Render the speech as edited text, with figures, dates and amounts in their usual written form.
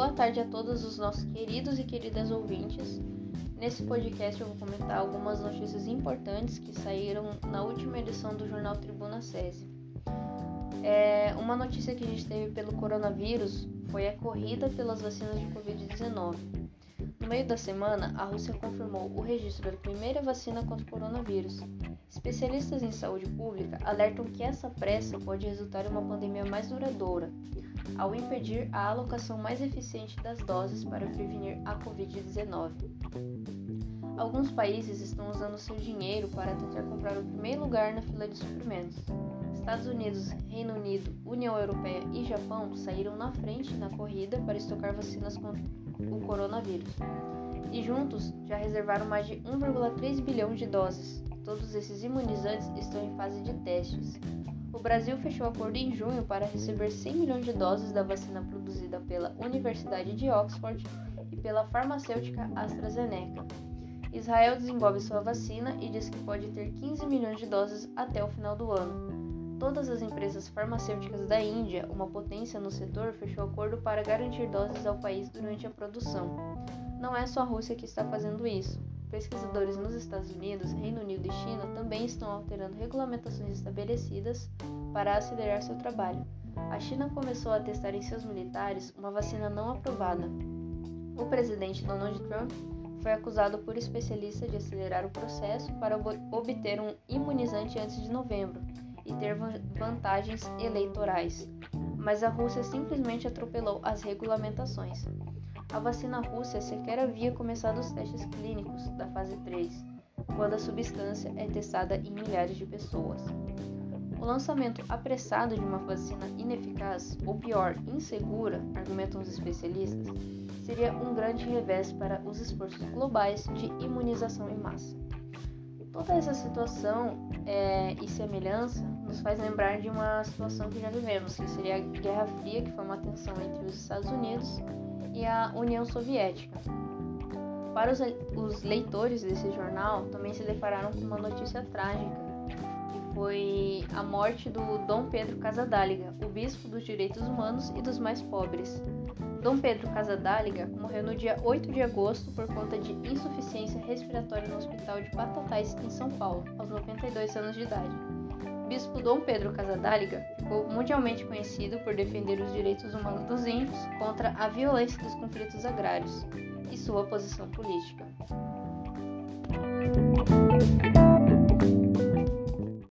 boa tarde a todos os nossos queridos e queridas ouvintes. Nesse podcast eu vou comentar algumas notícias importantes que saíram na última edição do Jornal Tribuna SESI. Uma notícia que a gente teve pelo coronavírus foi a corrida pelas vacinas de Covid-19. No meio da semana, a Rússia confirmou o registro da primeira vacina contra o coronavírus. Especialistas em saúde pública alertam que essa pressa pode resultar em uma pandemia mais duradoura, ao impedir a alocação mais eficiente das doses para prevenir a Covid-19. Alguns países estão usando seu dinheiro para tentar comprar o primeiro lugar na fila de suprimentos. Estados Unidos, Reino Unido, União Europeia e Japão saíram na frente na corrida para estocar vacinas contra o coronavírus, e juntos já reservaram mais de 1,3 bilhão de doses. Todos esses imunizantes estão em fase de testes. O Brasil fechou acordo em junho para receber 100 milhões de doses da vacina produzida pela Universidade de Oxford e pela farmacêutica AstraZeneca. Israel desenvolve sua vacina e diz que pode ter 15 milhões de doses até o final do ano. Todas as empresas farmacêuticas da Índia, uma potência no setor, fechou acordo para garantir doses ao país durante a produção. Não é só a Rússia que está fazendo isso. Pesquisadores nos Estados Unidos, Reino Unido e China também estão alterando regulamentações estabelecidas para acelerar seu trabalho. A China começou a testar em seus militares uma vacina não aprovada. O presidente Donald Trump foi acusado por especialistas de acelerar o processo para obter um imunizante antes de novembro e ter vantagens eleitorais. Mas a Rússia simplesmente atropelou as regulamentações. A vacina russa sequer havia começado os testes clínicos da fase 3, quando a substância é testada em milhares de pessoas. O lançamento apressado de uma vacina ineficaz, ou pior, insegura, argumentam os especialistas, seria um grande revés para os esforços globais de imunização em massa. Toda essa situação e semelhança nos faz lembrar de uma situação que já vivemos, que seria a Guerra Fria, que foi uma tensão entre os Estados Unidos e a União Soviética. Para os leitores desse jornal, também se depararam com uma notícia trágica, que foi a morte do Dom Pedro Casaldáliga, o bispo dos direitos humanos e dos mais pobres. Dom Pedro Casaldáliga morreu no dia 8 de agosto por conta de insuficiência respiratória no Hospital de Batatais, em São Paulo, aos 92 anos de idade. O bispo Dom Pedro Casaldáliga ficou mundialmente conhecido por defender os direitos humanos dos índios contra a violência dos conflitos agrários e sua posição política.